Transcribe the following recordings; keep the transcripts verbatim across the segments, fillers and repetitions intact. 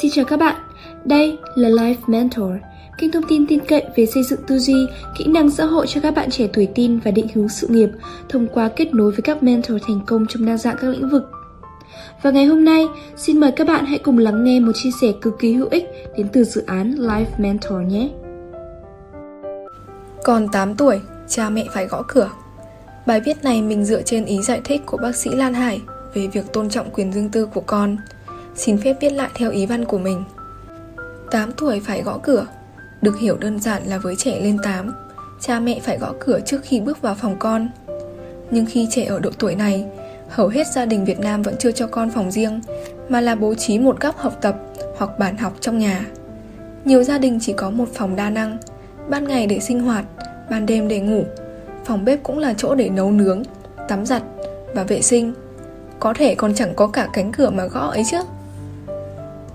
Xin chào các bạn, đây là Life Mentor, kênh thông tin tin cậy về xây dựng tư duy, kỹ năng xã hội cho các bạn trẻ tuổi teen và định hướng sự nghiệp thông qua kết nối với các mentor thành công trong đa dạng các lĩnh vực. Và ngày hôm nay, xin mời các bạn hãy cùng lắng nghe một chia sẻ cực kỳ hữu ích đến từ dự án Life Mentor nhé. Còn tám tuổi, cha mẹ phải gõ cửa. Bài viết này mình dựa trên ý giải thích của bác sĩ Lan Hải về việc tôn trọng quyền riêng tư của con. Xin phép viết lại theo ý văn của mình. tám tuổi phải gõ cửa, được hiểu đơn giản là với trẻ lên tám, cha mẹ phải gõ cửa trước khi bước vào phòng con. Nhưng khi trẻ ở độ tuổi này, hầu hết gia đình Việt Nam vẫn chưa cho con phòng riêng, mà là bố trí một góc học tập hoặc bàn học trong nhà. Nhiều gia đình chỉ có một phòng đa năng, ban ngày để sinh hoạt, ban đêm để ngủ. Phòng bếp cũng là chỗ để nấu nướng, tắm giặt và vệ sinh. Có thể còn chẳng có cả cánh cửa mà gõ ấy chứ.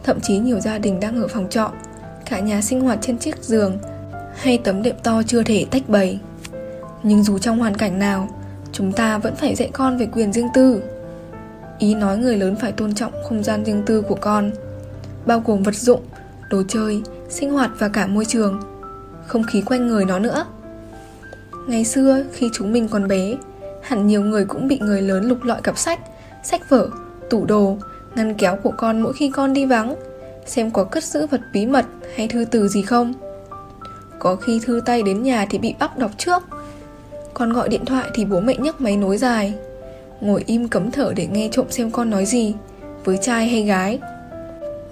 Thậm chí nhiều gia đình đang ở phòng trọ, cả nhà sinh hoạt trên chiếc giường hay tấm đệm to chưa thể tách bầy. Nhưng dù trong hoàn cảnh nào, chúng ta vẫn phải dạy con về quyền riêng tư. Ý nói người lớn phải tôn trọng không gian riêng tư của con, bao gồm vật dụng, đồ chơi, sinh hoạt và cả môi trường, không khí quanh người nó nữa. Ngày xưa khi chúng mình còn bé, hẳn nhiều người cũng bị người lớn lục lọi cặp sách, sách vở, tủ đồ, ngăn kéo của con mỗi khi con đi vắng, xem có cất giữ vật bí mật hay thư từ gì không. Có khi thư tay đến nhà thì bị bắt đọc trước. Con gọi điện thoại thì bố mẹ nhấc máy nối dài, ngồi im cấm thở để nghe trộm xem con nói gì, với trai hay gái.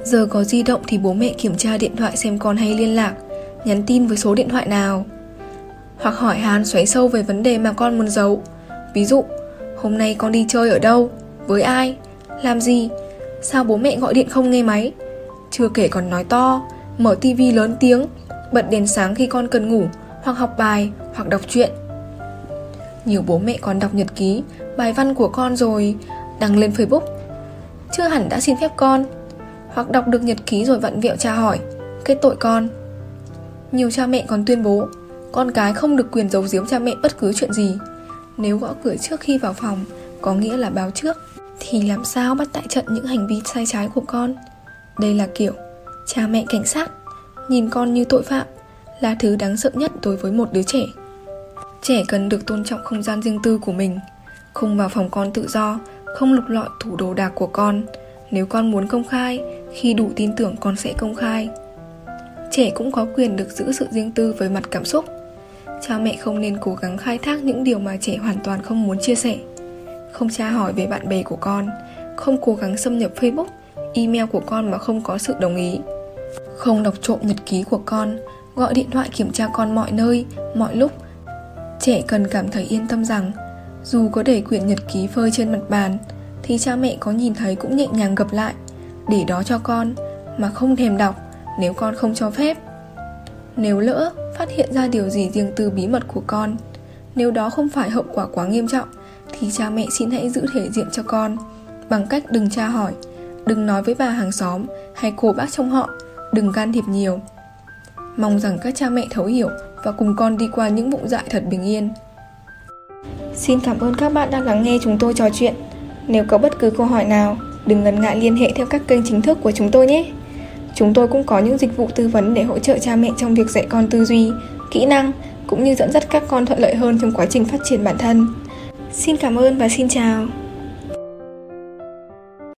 Giờ có di động thì bố mẹ kiểm tra điện thoại xem con hay liên lạc, nhắn tin với số điện thoại nào, hoặc hỏi han xoáy sâu về vấn đề mà con muốn giấu. Ví dụ, hôm nay con đi chơi ở đâu, với ai, làm gì, sao bố mẹ gọi điện không nghe máy. Chưa kể còn nói to, mở tivi lớn tiếng, bật đèn sáng khi con cần ngủ, hoặc học bài, hoặc đọc truyện. Nhiều bố mẹ còn đọc nhật ký, bài văn của con rồi đăng lên Facebook, chưa hẳn đã xin phép con, hoặc đọc được nhật ký rồi vặn vẹo tra hỏi, kết tội con. Nhiều cha mẹ còn tuyên bố con cái không được quyền giấu giếm cha mẹ bất cứ chuyện gì. Nếu gõ cửa trước khi vào phòng có nghĩa là báo trước, thì làm sao bắt tại trận những hành vi sai trái của con? Đây là kiểu cha mẹ cảnh sát, nhìn con như tội phạm, là thứ đáng sợ nhất đối với một đứa trẻ. Trẻ cần được tôn trọng không gian riêng tư của mình, không vào phòng con tự do, không lục lọi tủ đồ đạc của con. Nếu con muốn công khai, khi đủ tin tưởng con sẽ công khai. Trẻ cũng có quyền được giữ sự riêng tư với mặt cảm xúc. Cha mẹ không nên cố gắng khai thác những điều mà trẻ hoàn toàn không muốn chia sẻ. Không tra hỏi về bạn bè của con, không cố gắng xâm nhập Facebook, email của con mà không có sự đồng ý. Không đọc trộm nhật ký của con, gọi điện thoại kiểm tra con mọi nơi, mọi lúc. Trẻ cần cảm thấy yên tâm rằng, dù có để quyển nhật ký phơi trên mặt bàn, thì cha mẹ có nhìn thấy cũng nhẹ nhàng gập lại, để đó cho con, mà không thèm đọc nếu con không cho phép. Nếu lỡ phát hiện ra điều gì riêng tư bí mật của con, nếu đó không phải hậu quả quá nghiêm trọng, thì cha mẹ xin hãy giữ thể diện cho con bằng cách đừng tra hỏi, đừng nói với bà hàng xóm hay cô bác trong họ, đừng can thiệp nhiều. Mong rằng các cha mẹ thấu hiểu và cùng con đi qua những vụng dại thật bình yên. Xin cảm ơn các bạn đã lắng nghe chúng tôi trò chuyện. Nếu có bất cứ câu hỏi nào, đừng ngần ngại liên hệ theo các kênh chính thức của chúng tôi nhé. Chúng tôi cũng có những dịch vụ tư vấn để hỗ trợ cha mẹ trong việc dạy con tư duy, kỹ năng, cũng như dẫn dắt các con thuận lợi hơn trong quá trình phát triển bản thân. Xin cảm ơn và xin chào.